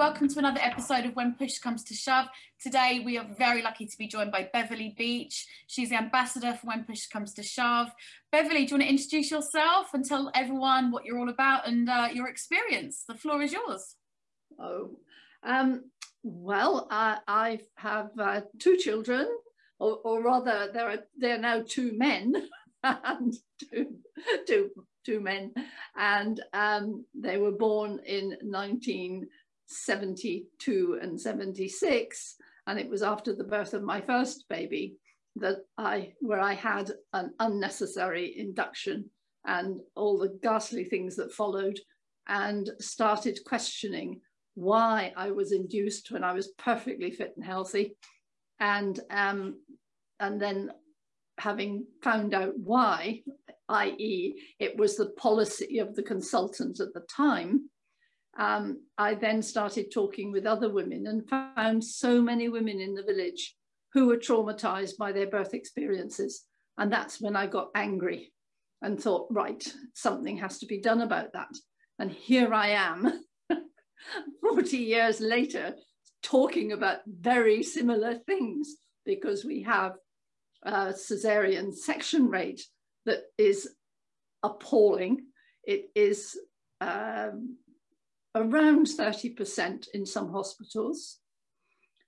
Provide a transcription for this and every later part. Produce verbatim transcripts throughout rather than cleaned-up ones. welcome to another episode of When Push Comes to Shove. Today we are very lucky to be joined by Beverley Beech. She's the ambassador for When Push Comes to Shove. Beverley, do you want to introduce yourself and tell everyone what you're all about and uh, your experience? The floor is yours. Oh, um, well, uh, I have uh, two children, or, or rather there are, there are now two men and two, two two men, and um, they were born in nineteen seventy-two and seventy-six, and it was after the birth of my first baby that I, where I had an unnecessary induction and all the ghastly things that followed, and started questioning why I was induced when I was perfectly fit and healthy, and um, and then having found out why, that is it was the policy of the consultant at the time, um, I then started talking with other women and found so many women in the village who were traumatized by their birth experiences. And that's when I got angry and thought, right, something has to be done about that. And here I am, forty years later, talking about very similar things, because we have a cesarean section rate that is appalling. It is um, around thirty percent in some hospitals.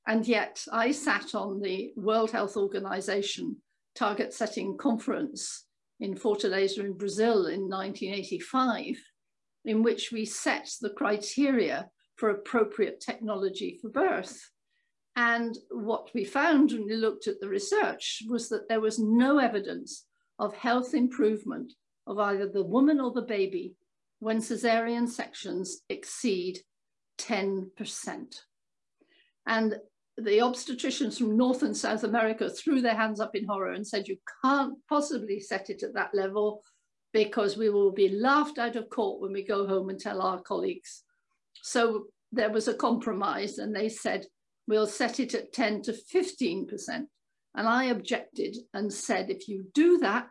And yet I sat on the World Health Organization target setting conference in Fortaleza in Brazil in nineteen eighty-five, in which we set the criteria for appropriate technology for birth. And what we found when we looked at the research was that there was no evidence of health improvement of either the woman or the baby when cesarean sections exceed ten percent. And the obstetricians from North and South America threw their hands up in horror and said, you can't possibly set it at that level, because we will be laughed out of court when we go home and tell our colleagues. So there was a compromise, and they said, we'll set it at ten to fifteen percent. And I objected and said, if you do that,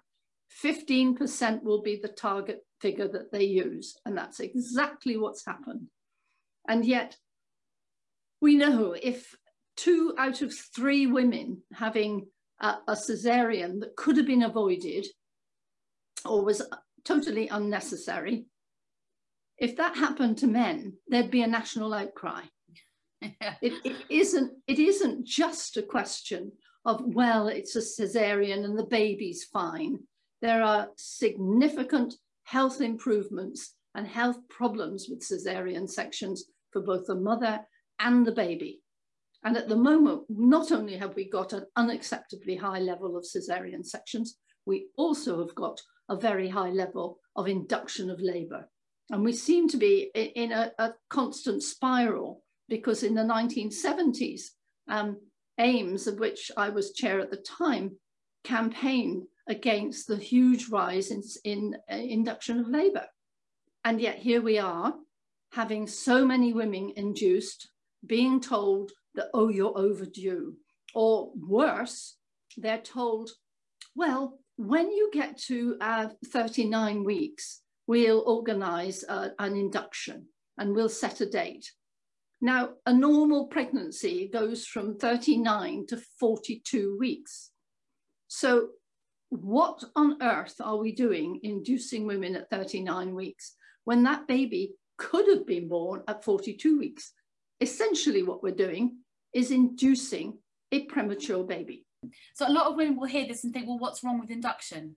fifteen percent will be the target figure that they use. And that's exactly what's happened. And yet we know if two out of three women having a, a cesarean that could have been avoided or was totally unnecessary, if that happened to men, there'd be a national outcry. it, it, isn't, it isn't just a question of, well, it's a cesarean and the baby's fine. There are significant health improvements and health problems with cesarean sections for both the mother and the baby. And at the moment, not only have we got an unacceptably high level of cesarean sections, we also have got a very high level of induction of labour. And we seem to be in a, a constant spiral, because in the nineteen seventies, um, AIMS, of which I was chair at the time, campaigned against the huge rise in, in uh, induction of labour. And yet here we are, having so many women induced, being told that, oh, you're overdue. Or worse, they're told, well, when you get to uh, thirty-nine weeks, we'll organise uh, an induction and we'll set a date. Now, a normal pregnancy goes from thirty-nine to forty-two weeks. So what on earth are we doing inducing women at thirty-nine weeks when that baby could have been born at forty-two weeks? Essentially what we're doing is inducing a premature baby. So a lot of women will hear this and think, well, what's wrong with induction?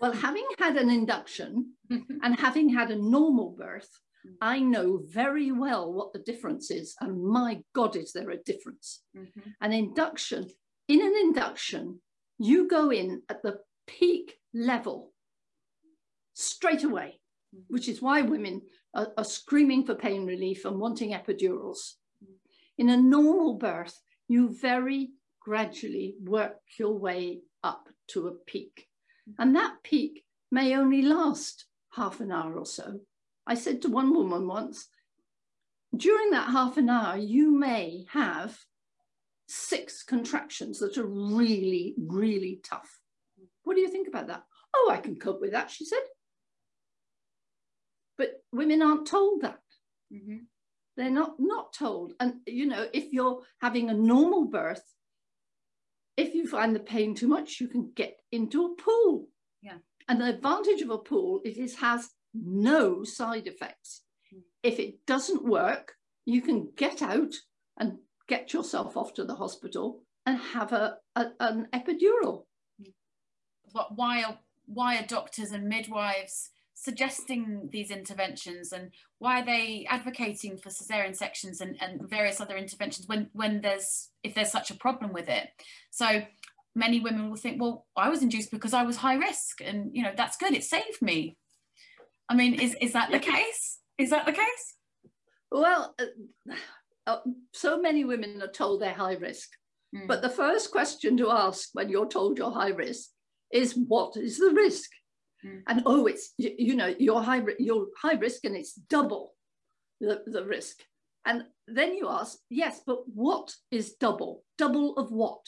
Well, having had an induction and having had a normal birth, I know very well what the difference is, and my God, is there a difference? Mm-hmm. An induction, in an induction, you go in at the peak level straight away, mm-hmm. which is why women are, are screaming for pain relief and wanting epidurals. Mm-hmm. In a normal birth, you very gradually work your way up to a peak, mm-hmm. and that peak may only last half an hour or so. I said to one woman once, during that half an hour, you may have six contractions that are really, really tough. What do you think about that? Oh, I can cope with that, she said. But women aren't told that. Mm-hmm. They're not, not told. And, you know, if you're having a normal birth, if you find the pain too much, you can get into a pool. Yeah. And the advantage of a pool, it is, has no side effects. Mm. If it doesn't work, you can get out and get yourself off to the hospital and have a, a an epidural. But why are, why are doctors and midwives suggesting these interventions, and why are they advocating for cesarean sections and, and various other interventions when when there's if there's such a problem with it? So many women will think, well, I was induced because I was high risk, and you know, that's good, it saved me. I mean, is is that the case? Is that the case? Well, uh, uh, so many women are told they're high risk, mm. but the first question to ask when you're told you're high risk is, what is the risk? Mm. And oh, it's, you, you know, you're high, you're high risk and it's double the, the risk. And then you ask, yes, but what is double? Double of what?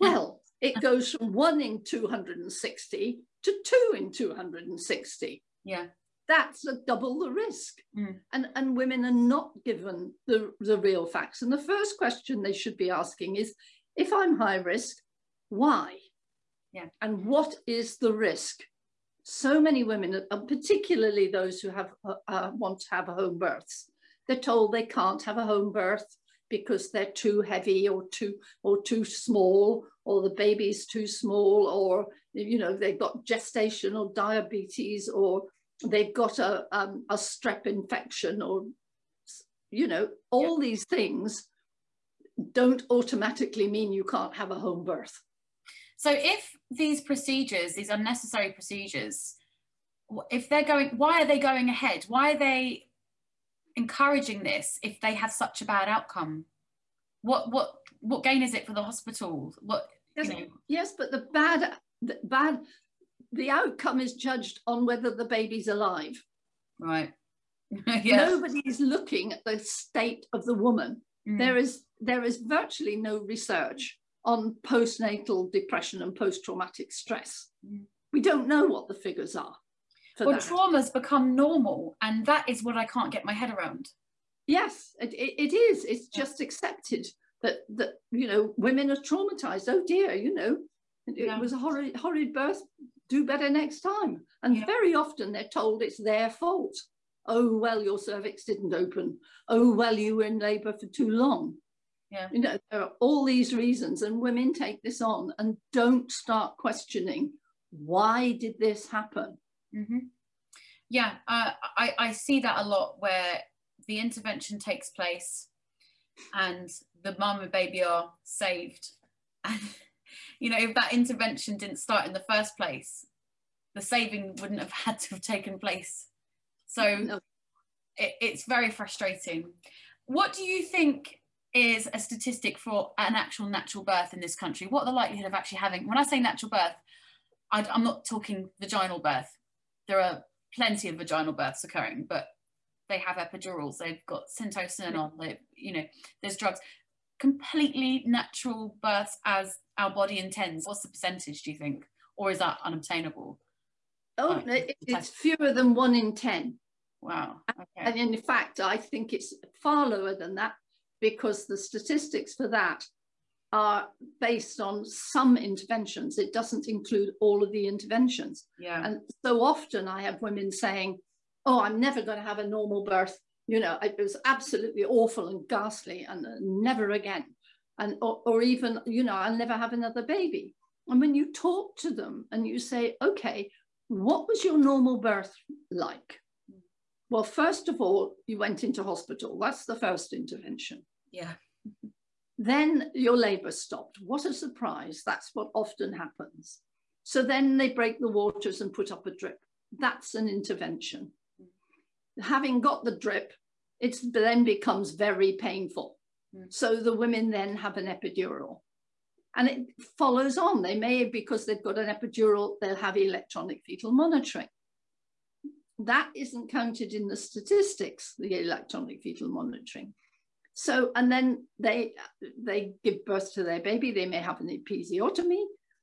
Well, it goes from one in two hundred sixty to two in two hundred sixty. Yeah. That's a double the risk. Mm. And, and women are not given the, the real facts. And the first question they should be asking is, if I'm high risk, why? Yeah. And what is the risk? So many women, and particularly those who have uh, want to have home births, they're told they can't have a home birth because they're too heavy or too or too small, or the baby's too small, or you know, they've got gestational diabetes, or they've got a um, a strep infection, or you know, all yeah. these things don't automatically mean you can't have a home birth. So if these procedures, these unnecessary procedures, if they're going, why are they going ahead? Why are they encouraging this if they have such a bad outcome? What what what gain is it for the hospital? What yes, you know? yes but the bad the bad the outcome is judged on whether the baby's alive. Right. yes. Nobody is looking at the state of the woman. Mm. There is there is virtually no research on postnatal depression and post-traumatic stress. Mm. We don't know what the figures are. Well, that. Trauma's become normal, and that is what I can't get my head around. Yes, it, it, it is. It's yeah. just accepted that, that, you know, women are traumatised. Oh dear, you know, it, yeah. it was a horrid, horrid birth, do better next time. And yeah. very often they're told it's their fault. Oh, well, your cervix didn't open. Oh, well, you were in labour for too long. Yeah. You know, there are all these reasons, and women take this on and don't start questioning, why did this happen? Mm-hmm. Yeah, uh, I, I see that a lot, where the intervention takes place and the mum and baby are saved. And, you know, if that intervention didn't start in the first place, the saving wouldn't have had to have taken place. So no. it, it's very frustrating. What do you think is a statistic for an actual natural birth in this country? What are the likelihood of actually having, when I say natural birth, I, I'm not talking vaginal birth. There are plenty of vaginal births occurring, but they have epidurals, they've got syntocin on, they, you know, there's drugs. Completely natural births as our body intends, what's the percentage, do you think? Or is that unobtainable? Oh, no, it, it's fewer than one in ten. Wow. Okay. And in fact, I think it's far lower than that, because the statistics for that are based on some interventions. It doesn't include all of the interventions. Yeah. And so often I have women saying, oh, I'm never going to have a normal birth. You know, it was absolutely awful and ghastly, and uh, never again. And or, or even, you know, I'll never have another baby. And when you talk to them and you say, okay, what was your normal birth like? Well, first of all, you went into hospital. That's the first intervention. Yeah. Then your labour stopped. What a surprise. That's what often happens. So then they break the waters and put up a drip. That's an intervention. Mm. Having got the drip, it then becomes very painful. Mm. So the women then have an epidural. And it follows on. They may, because they've got an epidural, they'll have electronic fetal monitoring. That isn't counted in the statistics, the electronic fetal monitoring. So, and then they they give birth to their baby. They may have an episiotomy,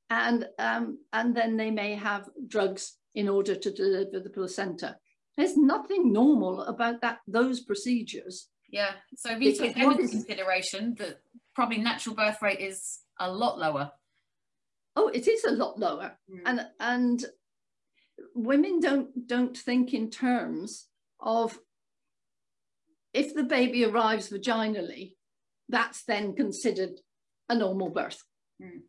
and um, and then they may have drugs in order to deliver the placenta. There's nothing normal about that, those procedures. Yeah, so if you take that into consideration, the probably natural birth rate is a lot lower. Oh, it is a lot lower. Mm. And and women don't don't think in terms of, if the baby arrives vaginally, that's then considered a normal birth. Mm.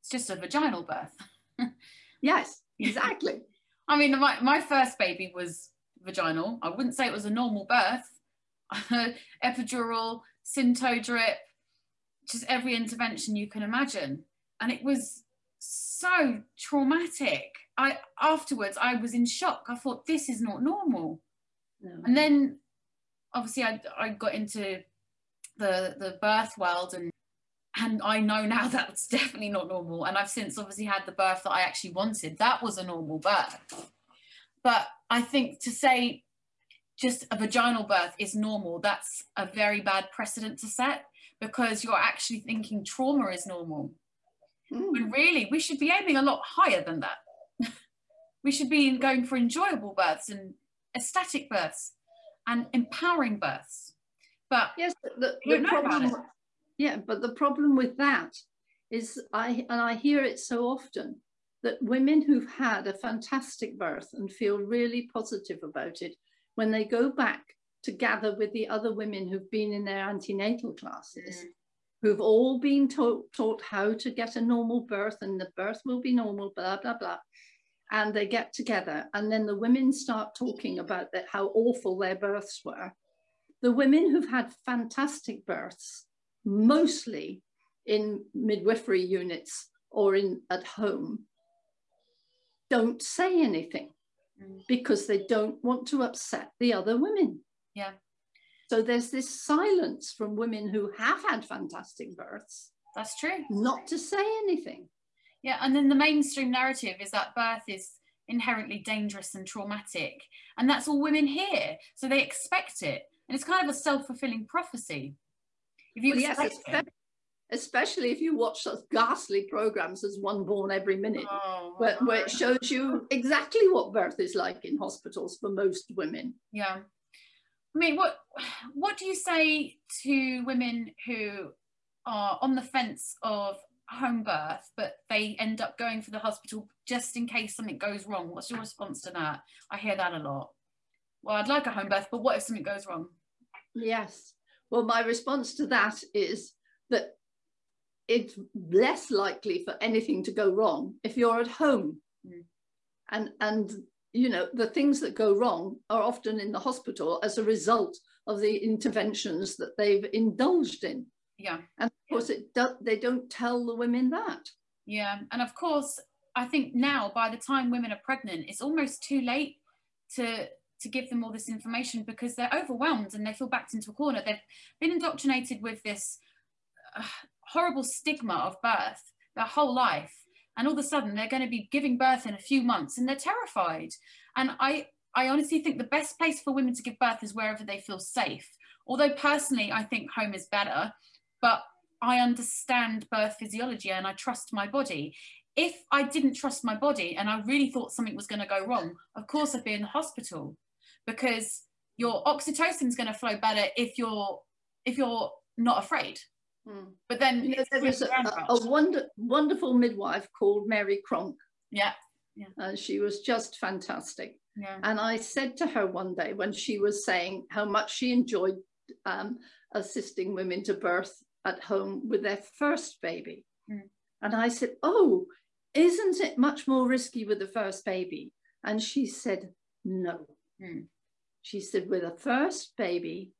It's just a vaginal birth. Yes, exactly. I mean, my, my first baby was vaginal. I wouldn't say it was a normal birth. Epidural, Synto drip, just every intervention you can imagine. And it was so traumatic. I afterwards, I was in shock. I thought, this is not normal. No. And then obviously I, I got into the, the birth world, and and I know now that's definitely not normal. And I've since obviously had the birth that I actually wanted. That was a normal birth. But I think to say just a vaginal birth is normal, that's a very bad precedent to set, because you're actually thinking trauma is normal. Mm. When really, we should be aiming a lot higher than that. We should be going for enjoyable births and ecstatic births and empowering births. But yes, the, the problem, yeah, but the problem with that is, I and I hear it so often, that women who've had a fantastic birth and feel really positive about it, when they go back to gather with the other women who've been in their antenatal classes, mm. who've all been taught, taught how to get a normal birth, and the birth will be normal, blah, blah, blah. And they get together, and then the women start talking about that, how awful their births were. The women who've had fantastic births, mostly in midwifery units or in at home, don't say anything mm. because they don't want to upset the other women. Yeah. So there's this silence from women who have had fantastic births. That's true. Not to say anything. Yeah, and then the mainstream narrative is that birth is inherently dangerous and traumatic. And that's all women hear. So they expect it. And it's kind of a self-fulfilling prophecy. If you well, expect yes, it. Especially if you watch such ghastly programs as One Born Every Minute, oh, where, where it shows you exactly what birth is like in hospitals for most women. Yeah. I mean, what, what do you say to women who are on the fence of home birth, but they end up going for the hospital just in case something goes wrong? What's your response to that? I hear that a lot. Well, I'd like a home birth, but what if something goes wrong? Yes. Well, my response to that is that it's less likely for anything to go wrong if you're at home. Mm. And, and you know, the things that go wrong are often in the hospital as a result of the interventions that they've indulged in. Yeah. And of course, it do they don't tell the women that. Yeah. And of course, I think now, by the time women are pregnant, it's almost too late to to give them all this information, because they're overwhelmed and they feel backed into a corner. They've been indoctrinated with this uh, horrible stigma of birth their whole life. And all of a sudden, they're going to be giving birth in a few months and they're terrified. And I, I honestly think the best place for women to give birth is wherever they feel safe. Although personally, I think home is better. But I understand birth physiology and I trust my body. If I didn't trust my body and I really thought something was going to go wrong, of course I'd be in the hospital, because your oxytocin is going to flow better if you're if you're not afraid. Mm. But then you know, there was a, a wonder, wonderful midwife called Mary Cronk. Yeah, yeah. And she was just fantastic. Yeah. And I said to her one day when she was saying how much she enjoyed um, assisting women to birth at home with their first baby. Mm. And I said, oh, isn't it much more risky with the first baby? And she said, no. Mm. She said, with a first baby,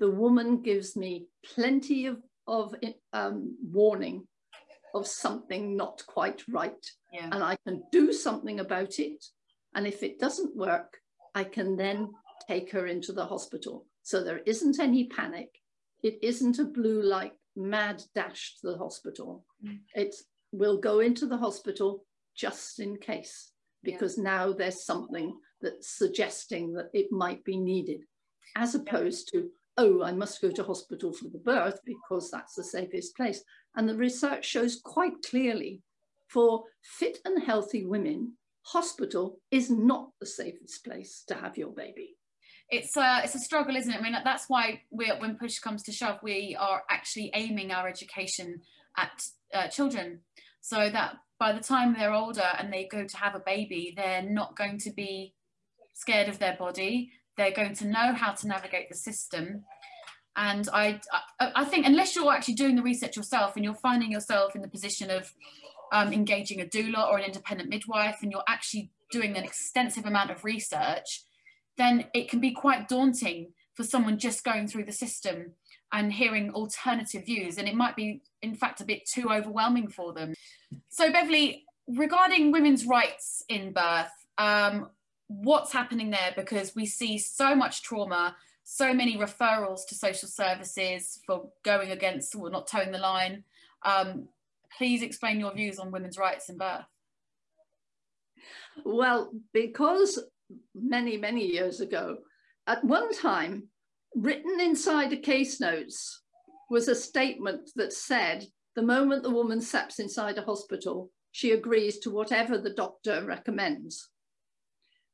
the woman gives me plenty of, of um, warning of something not quite right. Yeah. And I can do something about it. And if it doesn't work, I can then take her into the hospital. So there isn't any panic. It isn't a blue light mad dash to the hospital. Mm. It will go into the hospital just in case, because yeah. now there's something that's suggesting that it might be needed, as opposed yeah. to, oh, I must go to hospital for the birth because that's the safest place. And the research shows quite clearly, for fit and healthy women, hospital is not the safest place to have your baby. It's a, it's a struggle, isn't it? I mean, that's why we're, when push comes to shove, we are actually aiming our education at uh, children, so that by the time they're older and they go to have a baby, they're not going to be scared of their body. They're going to know how to navigate the system. And I, I, I think unless you're actually doing the research yourself and you're finding yourself in the position of um, engaging a doula or an independent midwife, and you're actually doing an extensive amount of research, then it can be quite daunting for someone just going through the system and hearing alternative views. And it might be, in fact, a bit too overwhelming for them. So Beverley, regarding women's rights in birth, um, what's happening there? Because we see so much trauma, so many referrals to social services for going against or not towing the line. Um, please explain your views on women's rights in birth. Well, because many, many years ago, at one time, written inside the case notes was a statement that said, the moment the woman steps inside a hospital, she agrees to whatever the doctor recommends.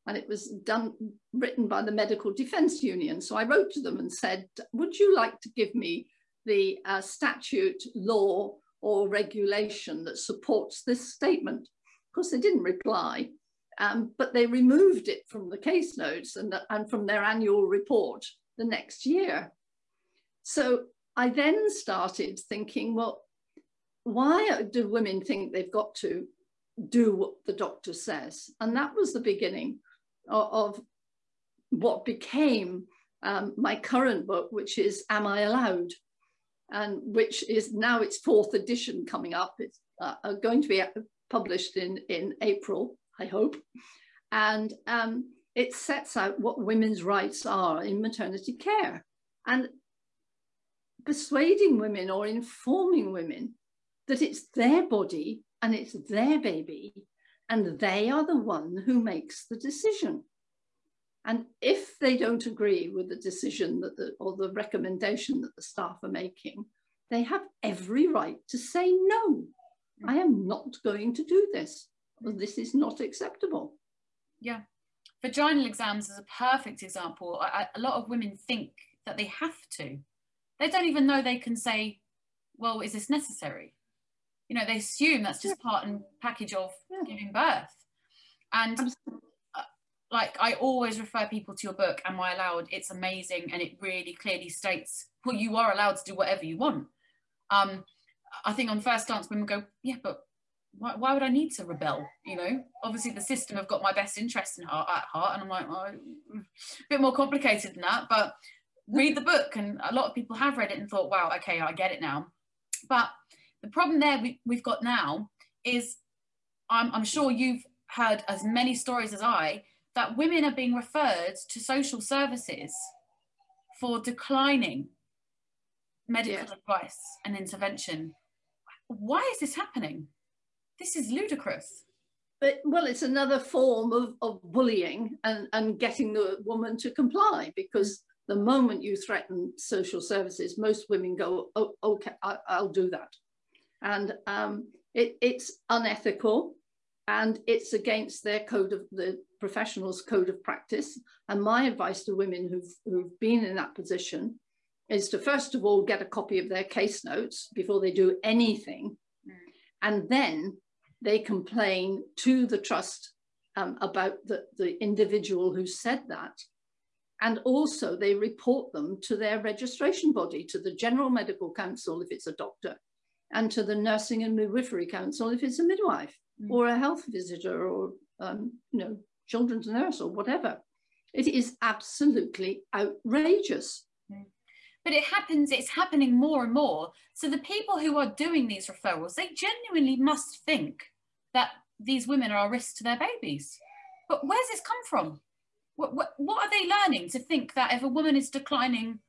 And it was done, written by the Medical Defence Union. So I wrote to them and said, would you like to give me the uh, statute, law, or regulation that supports this statement? Of course, they didn't reply, um, but they removed it from the case notes and, the, and from their annual report the next year. So I then started thinking, well, why do women think they've got to do what the doctor says? And that was the beginning of, of what became um, my current book, which is Am I Allowed? And which is now its fourth edition coming up. It's uh, going to be published in, in April, I hope. And um, it sets out what women's rights are in maternity care, and persuading women or informing women that it's their body and it's their baby and they are the one who makes the decision. And if they don't agree with the decision that the, or the recommendation that the staff are making, they have every right to say, no, I am not going to do this. Well, this is not acceptable. Yeah. Vaginal exams is a perfect example. I, a lot of women think that they have to. They don't even know they can say, well, is this necessary? You know, they assume that's just part and package of yeah. giving birth. And uh, like, I always refer people to your book, Am I Allowed? It's amazing. And it really clearly states, well, you are allowed to do whatever you want. Um, I think on first glance, women go, yeah, but Why, why would I need to rebel? You know, obviously the system have got my best interest in heart, at heart, and I'm like, oh, a bit more complicated than that. But read the book, and a lot of people have read it and thought, wow, okay, I get it now. But the problem there we, we've got now is, I'm, I'm sure you've heard as many stories as I, that women are being referred to social services for declining medical yeah. advice and intervention. Why is this happening? This is ludicrous. But, well, it's another form of, of bullying and, and getting the woman to comply, because the moment you threaten social services, most women go, oh, okay, I, I'll do that. And um, it, it's unethical, and it's against their code of the professionals' code of practice. And my advice to women who've, who've been in that position is to, first of all, get a copy of their case notes before they do anything. And then they complain to the trust um, about the, the individual who said that. And also they report them to their registration body, to the General Medical Council if it's a doctor, and to the Nursing and Midwifery Council if it's a midwife mm. or a health visitor or um, you know, children's nurse or whatever. It is absolutely outrageous. Mm. But it happens, it's happening more and more. So the people who are doing these referrals, they genuinely must think that these women are a risk to their babies. But where's this come from? What, what, what are they learning to think that if a woman is declining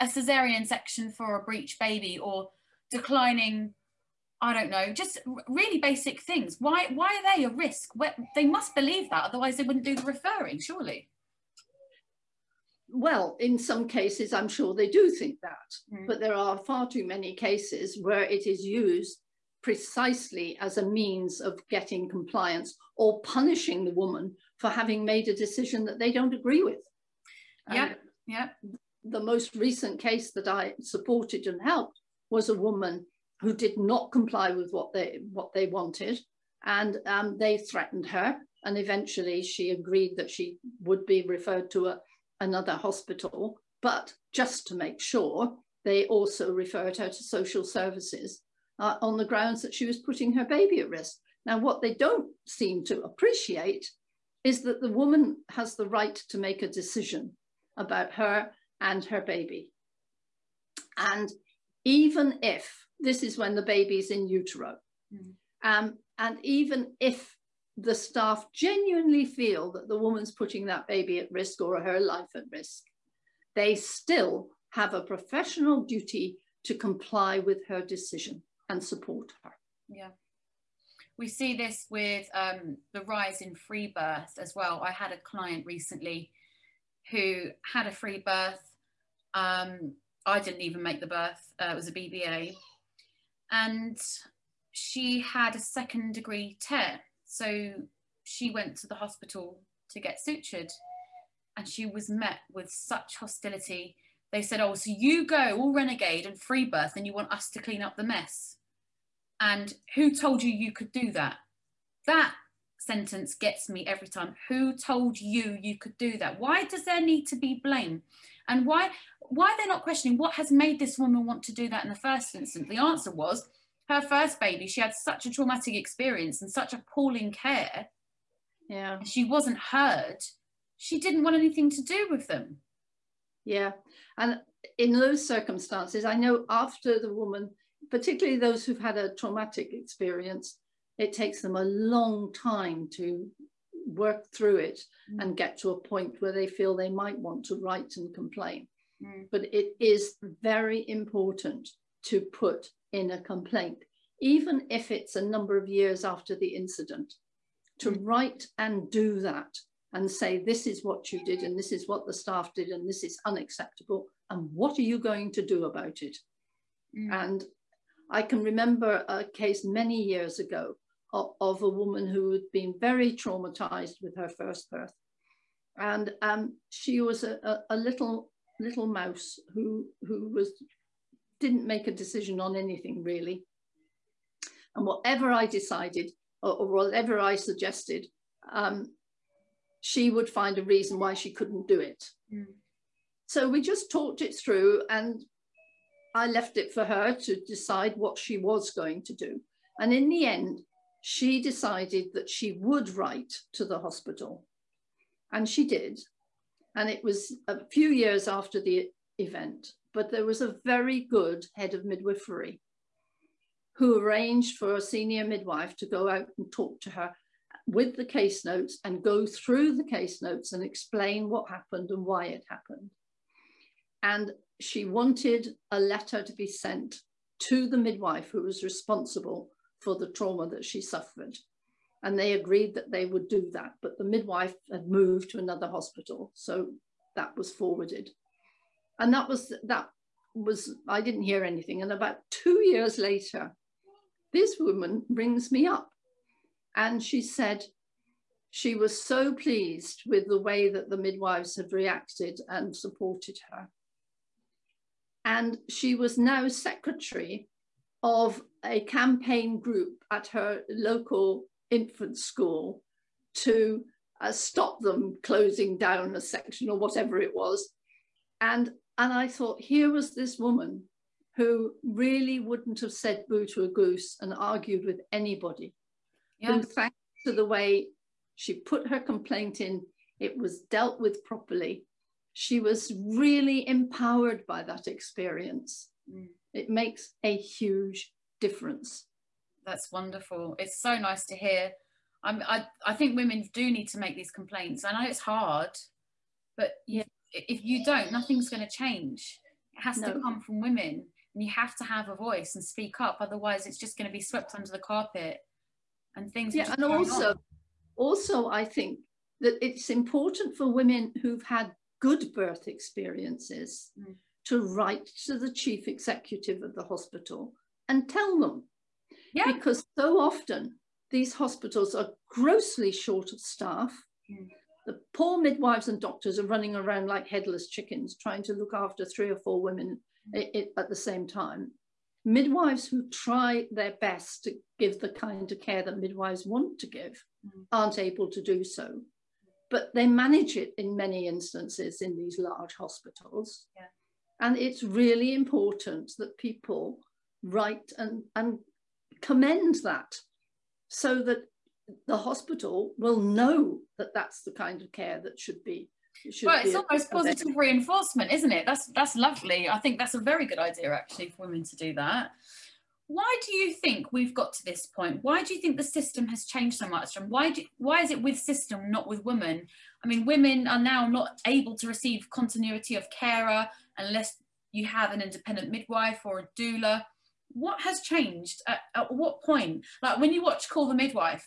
a cesarean section for a breech baby, or declining, I don't know, just really basic things, why, why are they a risk? Where, they must believe that, otherwise they wouldn't do the referring, surely. Well, in some cases, I'm sure they do think that, mm. but there are far too many cases where it is used precisely as a means of getting compliance or punishing the woman for having made a decision that they don't agree with. Yeah, um, yeah. The most recent case that I supported and helped was a woman who did not comply with what they, what they wanted, and um, they threatened her, and eventually she agreed that she would be referred to a, another hospital, but just to make sure, they also referred her to social services uh, on the grounds that she was putting her baby at risk. Now, what they don't seem to appreciate is that the woman has the right to make a decision about her and her baby. And even if, this is when the baby's in utero, mm. um, and even if the staff genuinely feel that the woman's putting that baby at risk or her life at risk, they still have a professional duty to comply with her decision and support her. Yeah. We see this with um, the rise in free births as well. I had a client recently who had a free birth. Um, I didn't even make the birth. Uh, it was a B B A. And she had a second degree tear. So she went to the hospital to get sutured, and she was met with such hostility. They said, oh, so you go all renegade and free birth and you want us to clean up the mess. And who told you you could do that? That sentence gets me every time. Who told you you could do that? Why does there need to be blame? And why, why they're not questioning what has made this woman want to do that in the first instance? The answer was her first baby. She had such a traumatic experience and such appalling care. Yeah. She wasn't heard. She didn't want anything to do with them. Yeah. And in those circumstances, I know after the woman, particularly those who've had a traumatic experience, it takes them a long time to work through it mm. and get to a point where they feel they might want to write and complain. Mm. But it is very important to put in a complaint, even if it's a number of years after the incident, to mm. write and do that and say, this is what you did and this is what the staff did and this is unacceptable and what are you going to do about it? Mm. And I can remember a case many years ago of, of a woman who had been very traumatized with her first birth. And um, she was a, a, a little little mouse who, who was didn't make a decision on anything really. And whatever I decided or, or whatever I suggested, um, she would find a reason why she couldn't do it. Mm. So we just talked it through, and I left it for her to decide what she was going to do. And in the end, she decided that she would write to the hospital. And she did. And it was a few years after the event, but there was a very good head of midwifery who arranged for a senior midwife to go out and talk to her with the case notes and go through the case notes and explain what happened and why it happened. And she wanted a letter to be sent to the midwife who was responsible for the trauma that she suffered. And they agreed that they would do that, but the midwife had moved to another hospital. So that was forwarded. And that was, that was, I didn't hear anything. And about two years later, this woman rings me up and she said she was so pleased with the way that the midwives had reacted and supported her. And she was now secretary of a campaign group at her local infant school to uh, stop them closing down a section or whatever it was. And, and I thought, here was this woman who really wouldn't have said boo to a goose and argued with anybody. Yeah. And thanks to the way she put her complaint in, it was dealt with properly. She was really empowered by that experience. Mm. It makes a huge difference. That's wonderful. It's so nice to hear. I'm, I, I think women do need to make these complaints. I know it's hard, but yeah. if you don't, nothing's going to change. It has no. to come from women, and you have to have a voice and speak up. Otherwise, it's just going to be swept under the carpet and things. Yeah, and also, on. also, I think that it's important for women who've had good birth experiences mm. to write to the chief executive of the hospital and tell them. Yeah. Because so often these hospitals are grossly short of staff. Mm. The poor midwives and doctors are running around like headless chickens, trying to look after three or four women mm. at the same time. Midwives who try their best to give the kind of care that midwives want to give mm. aren't able to do so. But they manage it in many instances in these large hospitals. Yeah. And it's really important that people write and, and commend that, so that the hospital will know that that's the kind of care that should be. Should well, it's be almost positive event. reinforcement, isn't it? That's that's lovely. I think that's a very good idea, actually, for women to do that. Why do you think we've got to this point? Why do you think the system has changed so much? And why do, why is it with system, not with women? I mean, women are now not able to receive continuity of carer unless you have an independent midwife or a doula. What has changed? At, at what point? Like when you watch Call the Midwife,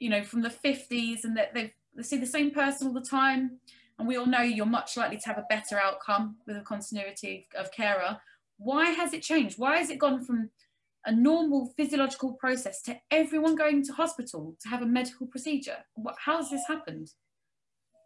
you know, from the fifties, and that they they see the same person all the time, and we all know you're much likely to have a better outcome with a continuity of carer. Why has it changed? Why has it gone from a normal physiological process to everyone going to hospital to have a medical procedure? What, how has this happened?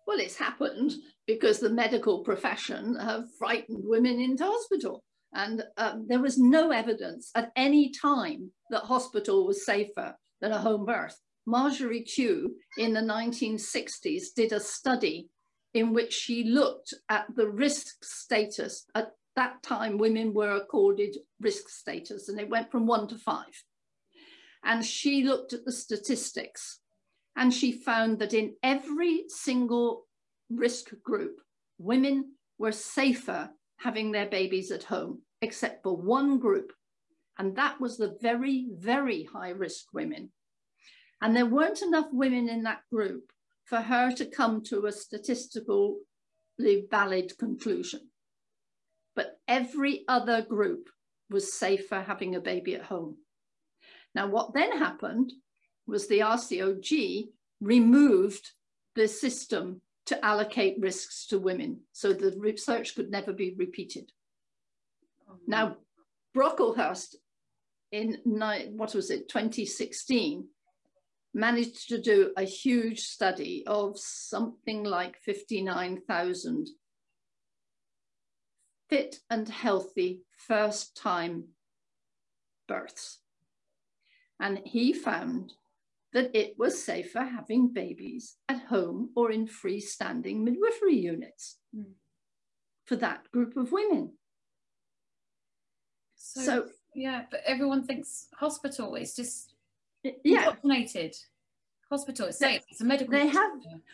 Well, it's happened because the medical profession have frightened women into hospital. And um, there was no evidence at any time that hospital was safer than a home birth. Marjorie Q. in the nineteen sixties did a study in which she looked at the risk status. At that time, women were accorded risk status, and it went from one to five. And she looked at the statistics, and she found that in every single risk group, women were safer having their babies at home, except for one group. And that was the very, very high risk women. And there weren't enough women in that group for her to come to a statistically valid conclusion. But every other group was safer having a baby at home. Now, what then happened was the R C O G removed the system to allocate risks to women, so the research could never be repeated. Now, Brocklehurst in, what was it, twenty sixteen, managed to do a huge study of something like fifty-nine thousand fit and healthy first-time births. And he found that it was safer having babies at home or in freestanding midwifery units mm. for that group of women. So, so, yeah, but everyone thinks hospital is just... Yeah, hospital. It's safe. It's a medical. They have.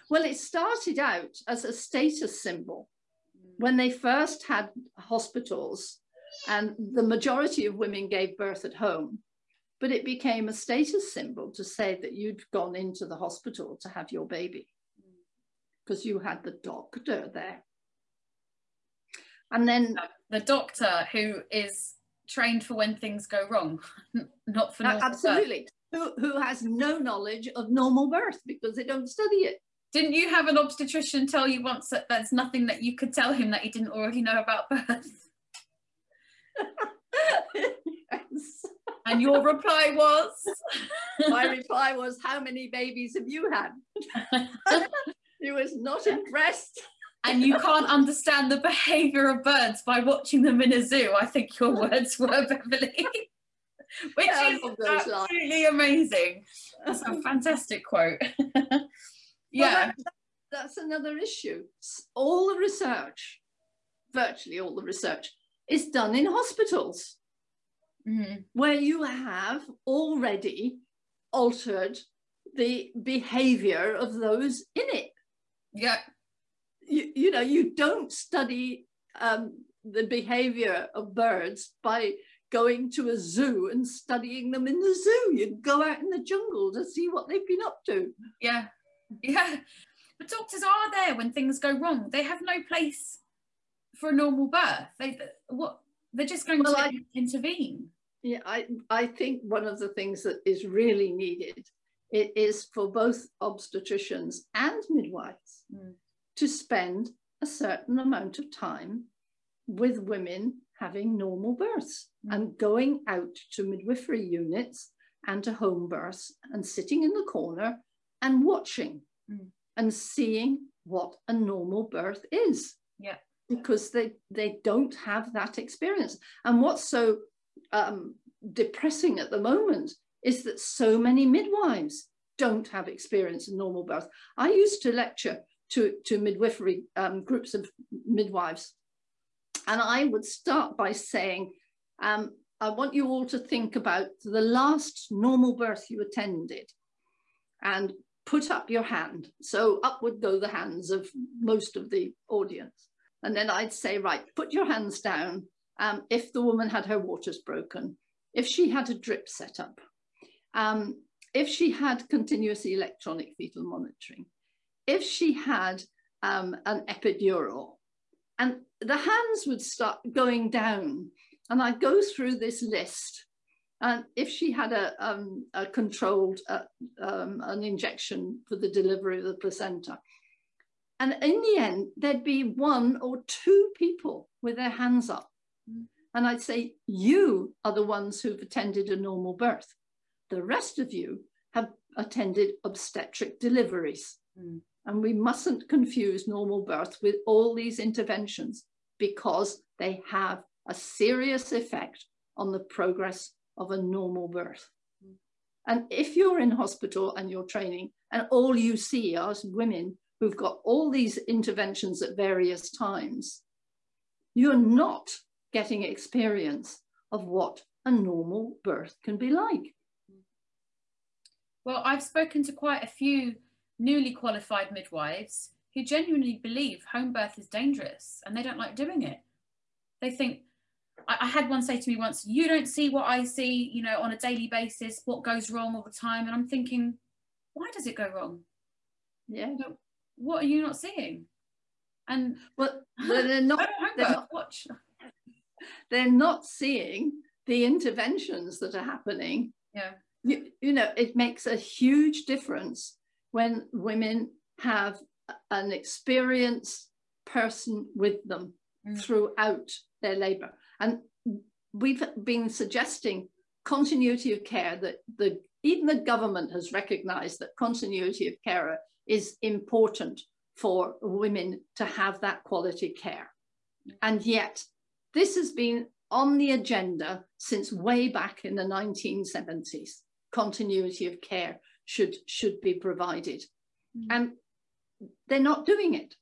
Well, it started out as a status symbol when they first had hospitals, and the majority of women gave birth at home. But it became a status symbol to say that you'd gone into the hospital to have your baby because you had the doctor there. And then the doctor who is trained for when things go wrong, not for normal absolutely. Birth. Who, who has no knowledge of normal birth because they don't study it. Didn't you have an obstetrician tell you once that there's nothing that you could tell him that you didn't already know about birth? Yes. And your reply was? My reply was, how many babies have you had? He was not impressed. And you can't understand the behaviour of birds by watching them in a zoo, I think your words were, Beverley. Which yeah, is absolutely lines. amazing. That's a fantastic quote. Yeah. Well, that, that, that's another issue. All the research, virtually all the research, is done in hospitals mm. where you have already altered the behaviour of those in it. Yeah. You, you know, you don't study um, the behaviour of birds by going to a zoo and studying them in the zoo. You'd go out in the jungle to see what they've been up to. Yeah, yeah. But doctors are there when things go wrong. They have no place for a normal birth. They, what, they're just going well, to I, intervene. Yeah, I, I think one of the things that is really needed, it is for both obstetricians and midwives mm. to spend a certain amount of time with women having normal births mm. and going out to midwifery units and to home births and sitting in the corner and watching mm. and seeing what a normal birth is. Yeah. Because they, they don't have that experience. And what's so um, depressing at the moment is that so many midwives don't have experience in normal birth. I used to lecture to, to midwifery um, groups of midwives, and I would start by saying, um, I want you all to think about the last normal birth you attended and put up your hand. So up would go the hands of most of the audience. And then I'd say, right, put your hands down um, if the woman had her waters broken, if she had a drip set up, um, if she had continuous electronic fetal monitoring, if she had um, an epidural. And the hands would start going down. And I'd go through this list. And if she had a, um, a controlled, uh, um, an injection for the delivery of the placenta. And in the end, there'd be one or two people with their hands up. Mm. And I'd say, you are the ones who've attended a normal birth. The rest of you have attended obstetric deliveries. Mm. And we mustn't confuse normal birth with all these interventions, because they have a serious effect on the progress of a normal birth. Mm. And if you're in hospital and you're training and all you see are women who've got all these interventions at various times, you're not getting experience of what a normal birth can be like. Well, I've spoken to quite a few newly qualified midwives who genuinely believe home birth is dangerous and they don't like doing it. They think, I, I had one say to me once, you don't see what I see, you know, on a daily basis, what goes wrong all the time. And I'm thinking, why does it go wrong? Yeah. So, what are you not seeing? And well, they're not, they're not watch. They're not seeing the interventions that are happening. Yeah. You, you know, it makes a huge difference when women have an experienced person with them mm. throughout their labour. And we've been suggesting continuity of care, that the even the government has recognised that continuity of care is important for women to have that quality care. And yet this has been on the agenda since way back in the nineteen seventies. Continuity of care should, should be provided. Mm. And they're not doing it.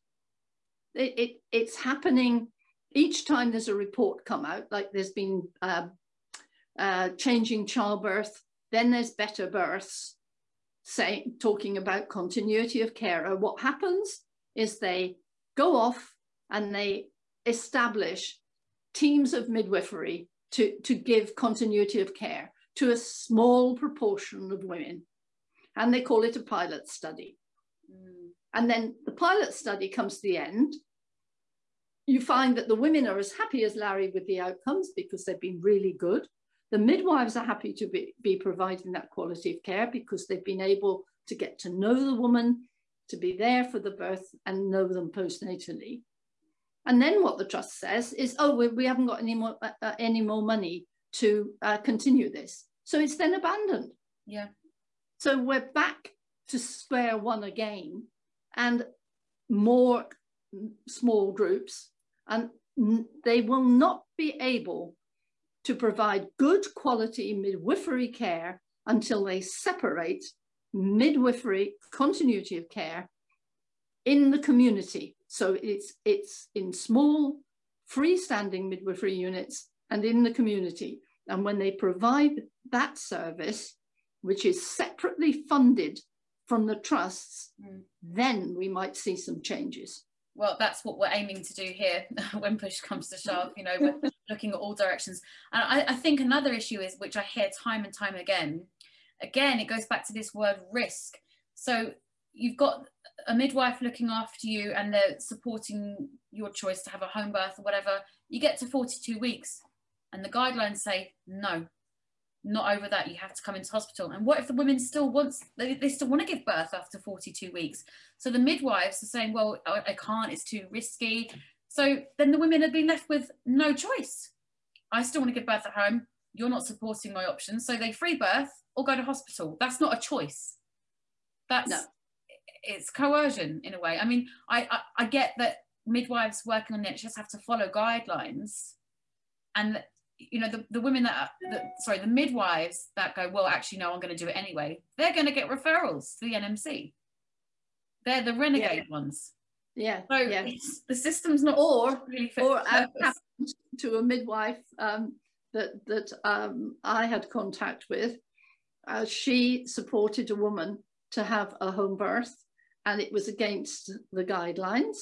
It, it. It's happening each time there's a report come out, like there's been uh, uh, Changing Childbirth, then there's Better Births, Saying, talking about continuity of care. And what happens is they go off and they establish teams of midwifery to, to give continuity of care to a small proportion of women. And they call it a pilot study. Mm. And then the pilot study comes to the end. You find that the women are as happy as Larry with the outcomes because they've been really good. The midwives are happy to be, be providing that quality of care because they've been able to get to know the woman, to be there for the birth and know them postnatally. And then what the trust says is, oh, we, we haven't got any more, uh, any more money to uh, continue this. So it's then abandoned. Yeah. So we're back to square one again, and more small groups, and they will not be able to provide good quality midwifery care until they separate midwifery continuity of care in the community. So it's, it's in small freestanding midwifery units and in the community. And when they provide that service, which is separately funded from the trusts, mm. then we might see some changes. Well, that's what we're aiming to do here when push comes to shove, you know, we're looking at all directions. And I, I think another issue is, which I hear time and time again, again, it goes back to this word risk. So you've got a midwife looking after you and they're supporting your choice to have a home birth or whatever. You get to forty-two weeks and the guidelines say, no, not over that, you have to come into hospital. And what if the women still wants, they, they still want to give birth after forty-two weeks? So the midwives are saying, well, I, I can't, it's too risky. So then the women had been left with no choice. I still want to give birth at home. You're not supporting my options. So they free birth or go to hospital. That's not a choice. That's, no. It's coercion in a way. I mean, I, I, I get that midwives working on the N H S have to follow guidelines, and that, you know, the, the women that, are, the, sorry, the midwives that go, well, actually, no, I'm going to do it anyway. They're going to get referrals to the N M C. They're the renegade yeah. ones. Yeah. So yeah. It's, the system's not or really fit or to a midwife um, that that um, I had contact with. Uh, she supported a woman to have a home birth, and it was against the guidelines.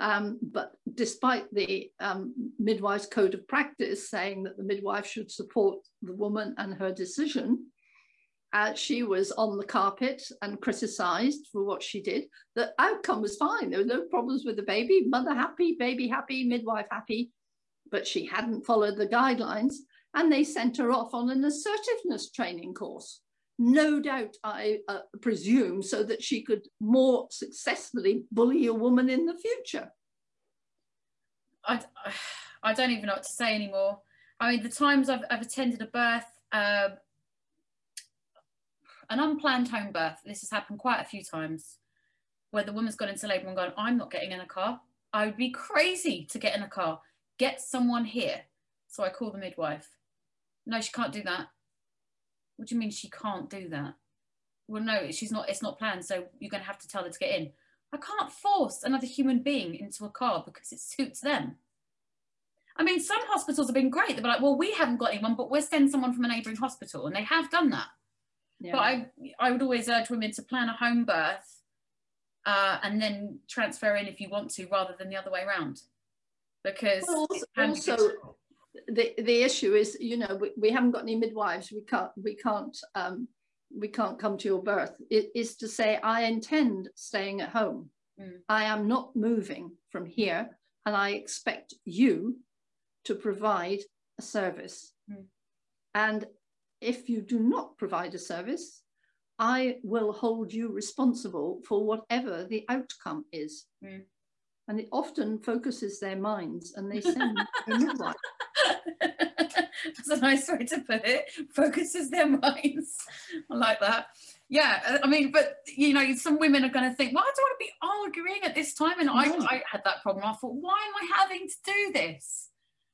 Um, but despite the um, midwife's code of practice saying that the midwife should support the woman and her decision, uh, she was on the carpet and criticised for what she did. The outcome was fine. There were no problems with the baby. Mother happy, baby happy, midwife happy. But she hadn't followed the guidelines, and they sent her off on an assertiveness training course. No doubt, I uh, presume, so that she could more successfully bully a woman in the future. I, I don't even know what to say anymore. I mean, the times I've, I've attended a birth, uh, an unplanned home birth, this has happened quite a few times, where the woman's gone into labour and gone, I'm not getting in a car. I would be crazy to get in a car. Get someone here. So I call the midwife. No, she can't do that. What do you mean she can't do that? Well, no, she's not, it's not planned, so you're going to have to tell her to get in. I can't force another human being into a car because it suits them. I mean, some hospitals have been great. They're like, well, we haven't got anyone, but we'll send someone from a neighbouring hospital, and they have done that. Yeah. But I, I would always urge women to plan a home birth uh, and then transfer in if you want to, rather than the other way around. Because well, also, also the the issue is, you know, we, we haven't got any midwives, we can't we can't um we can't come to your birth. It is to say, I intend staying at home. Mm. I am not moving from here, and I expect you to provide a service. Mm. And if you do not provide a service, I will hold you responsible for whatever the outcome is. Mm. And it often focuses their minds, and they send their midwife. That's a nice way to put it. Focuses their minds. I like that. Yeah, I mean, but, you know, some women are going to think, well, I don't want to be arguing at this time. And no. I, I had that problem. I thought, why am I having to do this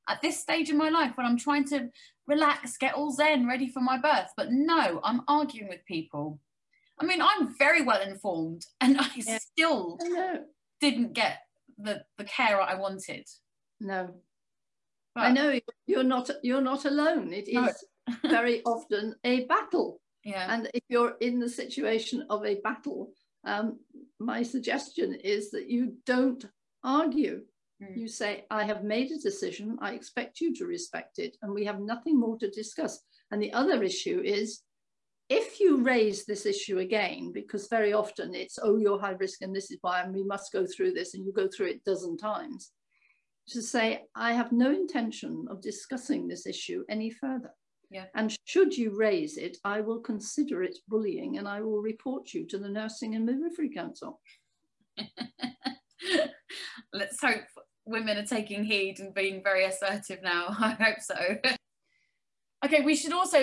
at this stage in my life when I'm trying to relax, get all zen, ready for my birth? But no, I'm arguing with people. I mean, I'm very well informed, and I yeah. still I didn't get The, the care I wanted. No, but I know you're not you're not alone. It no. is very often a battle. Yeah, and if you're in the situation of a battle, um, my suggestion is that you don't argue. Mm. You say, I have made a decision. I expect you to respect it, and we have nothing more to discuss. And the other issue is, if you raise this issue again, because very often it's, oh, you're high risk and this is why, and we must go through this, and you go through it a dozen times, to say, I have no intention of discussing this issue any further. Yeah. And should you raise it, I will consider it bullying, and I will report you to the Nursing and Midwifery Council. Let's hope women are taking heed and being very assertive now. I hope so. Okay, we should also...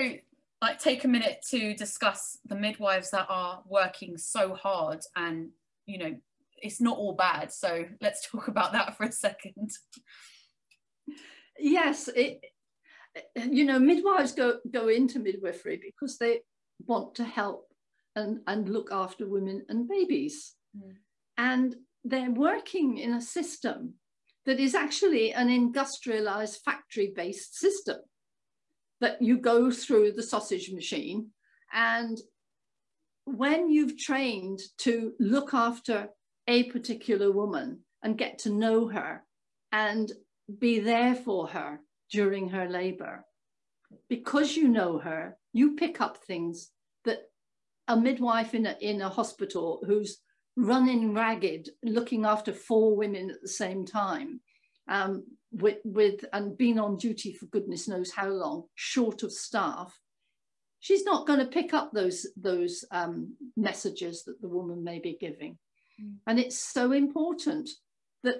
like take a minute to discuss the midwives that are working so hard, and, you know, it's not all bad. So let's talk about that for a second. Yes, it, you know, midwives go, go into midwifery because they want to help and, and look after women and babies. Mm. And they're working in a system that is actually an industrialized factory-based system. That you go through the sausage machine, and when you've trained to look after a particular woman and get to know her and be there for her during her labor, because you know her, you pick up things that a midwife in a, in a hospital who's running ragged, looking after four women at the same time, um, With, with and been on duty for goodness knows how long, short of staff, she's not going to pick up those those um, messages that the woman may be giving. Mm. And it's so important that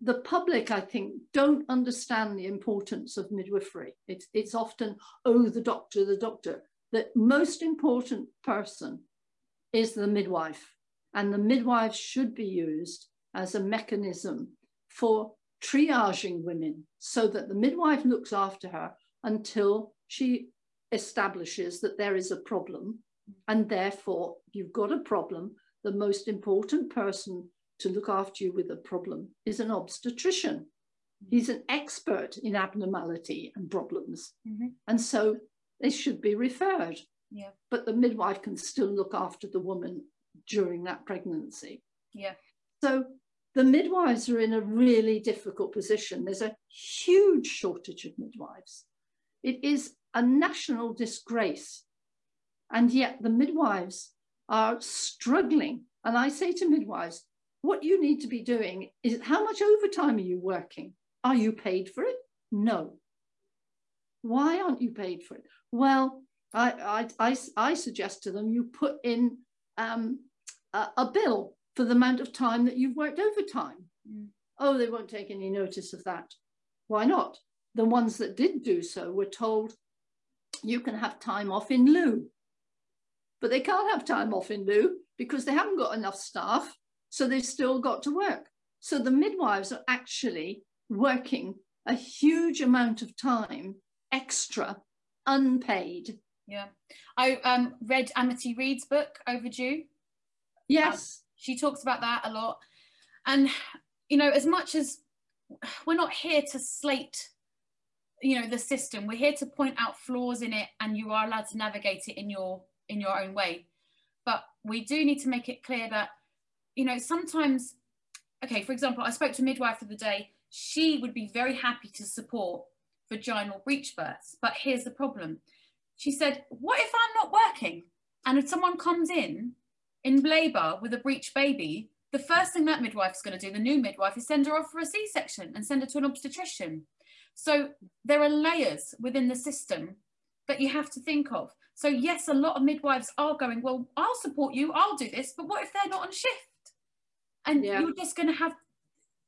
the public, I think, don't understand the importance of midwifery. It's, it's often, oh, the doctor, the doctor. The most important person is the midwife, and the midwife should be used as a mechanism for triaging women so that the midwife looks after her until she establishes that there is a problem, and therefore you've got a problem. The most important person to look after you with a problem is an obstetrician. He's an expert in abnormality and problems. Mm-hmm. And so they should be referred. Yeah. But the midwife can still look after the woman during that pregnancy. Yeah. So the midwives are in a really difficult position. There's a huge shortage of midwives. It is a national disgrace. And yet the midwives are struggling. And I say to midwives, what you need to be doing is, how much overtime are you working? Are you paid for it? No. Why aren't you paid for it? Well, I, I, I, I suggest to them you put in um, a, a bill for the amount of time that you've worked overtime. Mm. Oh, they won't take any notice of that. Why not? The ones that did do so were told you can have time off in lieu. But they can't have time off in lieu because they haven't got enough staff. So they've still got to work. So the midwives are actually working a huge amount of time extra, unpaid. Yeah. I um, read Amity Reid's book, Overdue. Yes. Um, she talks about that a lot. And, you know, as much as we're not here to slate, you know, the system, we're here to point out flaws in it, and you are allowed to navigate it in your, in your own way. But we do need to make it clear that, you know, sometimes, okay, for example, I spoke to a midwife the other day. She would be very happy to support vaginal breech births, but here's the problem. She said, what if I'm not working? And if someone comes in, in labour with a breech baby, the first thing that midwife's going to do, the new midwife, is send her off for a C-section and send her to an obstetrician. So there are layers within the system that you have to think of. So yes, a lot of midwives are going, well, I'll support you, I'll do this, but what if they're not on shift? And yeah. you're just going to have,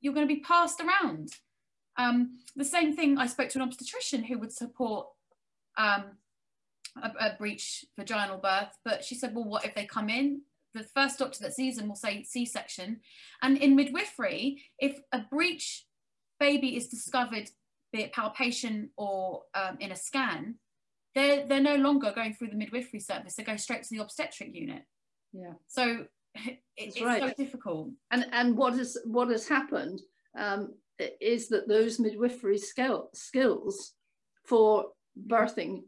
you're going to be passed around. Um, the same thing, I spoke to an obstetrician who would support um, a, a breech vaginal birth, but she said, well, what if they come in? The first doctor that sees them will say C-section. And in midwifery, if a breech baby is discovered, be it palpation or um, in a scan, they're, they're no longer going through the midwifery service, they go straight to the obstetric unit. Yeah. So It, it's right. so difficult. And and what is what has happened um, is that those midwifery skill, skills for birthing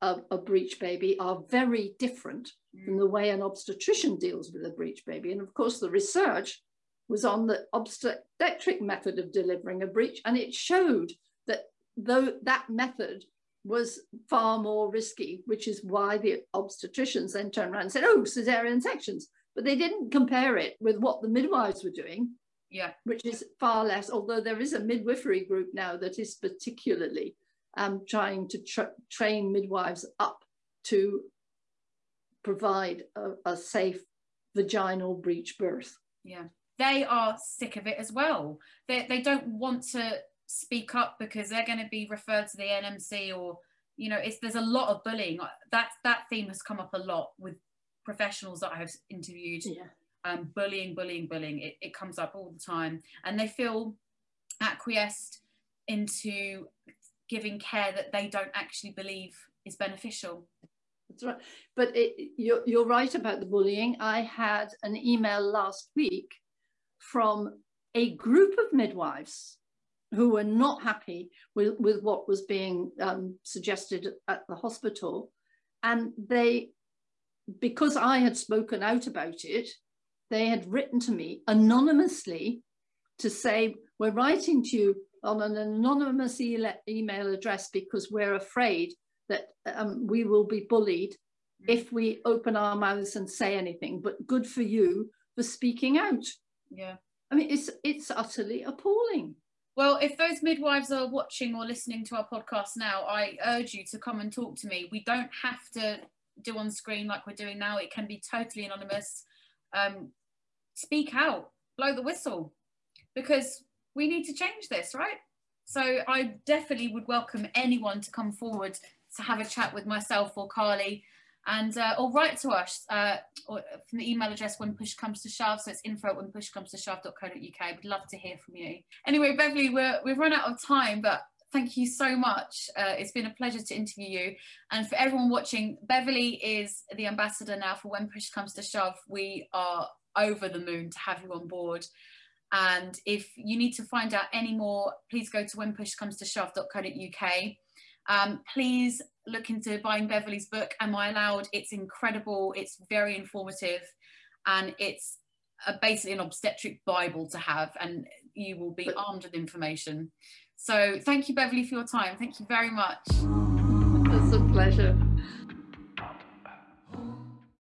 a, a breech baby are very different mm. from the way an obstetrician deals with a breech baby. And of course, the research was on the obstetric method of delivering a breech, and it showed that though that method was far more risky, which is why the obstetricians then turned around and said, "Oh, cesarean sections." But they didn't compare it with what the midwives were doing, yeah, which is far less, although there is a midwifery group now that is particularly um, trying to tra train midwives up to provide a, a safe vaginal breech birth. Yeah, they are sick of it as well. They, they don't want to speak up because they're going to be referred to the N M C or, you know, it's, there's a lot of bullying. That, that theme has come up a lot with professionals that I have interviewed, yeah. um, bullying, bullying, bullying, it, it comes up all the time. And they feel acquiesced into giving care that they don't actually believe is beneficial. That's right. But it, you're, you're right about the bullying. I had an email last week from a group of midwives who were not happy with, with what was being um, suggested at the hospital. And they... because I had spoken out about it, they had written to me anonymously to say, we're writing to you on an anonymous e email address because we're afraid that um, we will be bullied if we open our mouths and say anything, but good for you for speaking out. Yeah. I mean, it's, it's utterly appalling. Well, if those midwives are watching or listening to our podcast now, I urge you to come and talk to me. We don't have to do on screen like we're doing now. It can be totally anonymous. Um, speak out, blow the whistle, because we need to change this, right? So I definitely would welcome anyone to come forward to have a chat with myself or Carly, and uh, or write to us uh, or from the email address When Push Comes to Shove. So it's info at when push comes to shove dot co dot uk. We'd love to hear from you. Anyway, Beverley, we're, we've run out of time, but thank you so much. Uh, it's been a pleasure to interview you. And for everyone watching, Beverley is the ambassador now for When Push Comes to Shove. We are over the moon to have you on board. And if you need to find out any more, please go to when push comes to shove dot co dot uk. Um, please look into buying Beverley's book, Am I Allowed? It's incredible. It's very informative. And it's a, basically an obstetric Bible to have. And you will be armed with information. So thank you, Beverley, for your time. Thank you very much. It's a pleasure.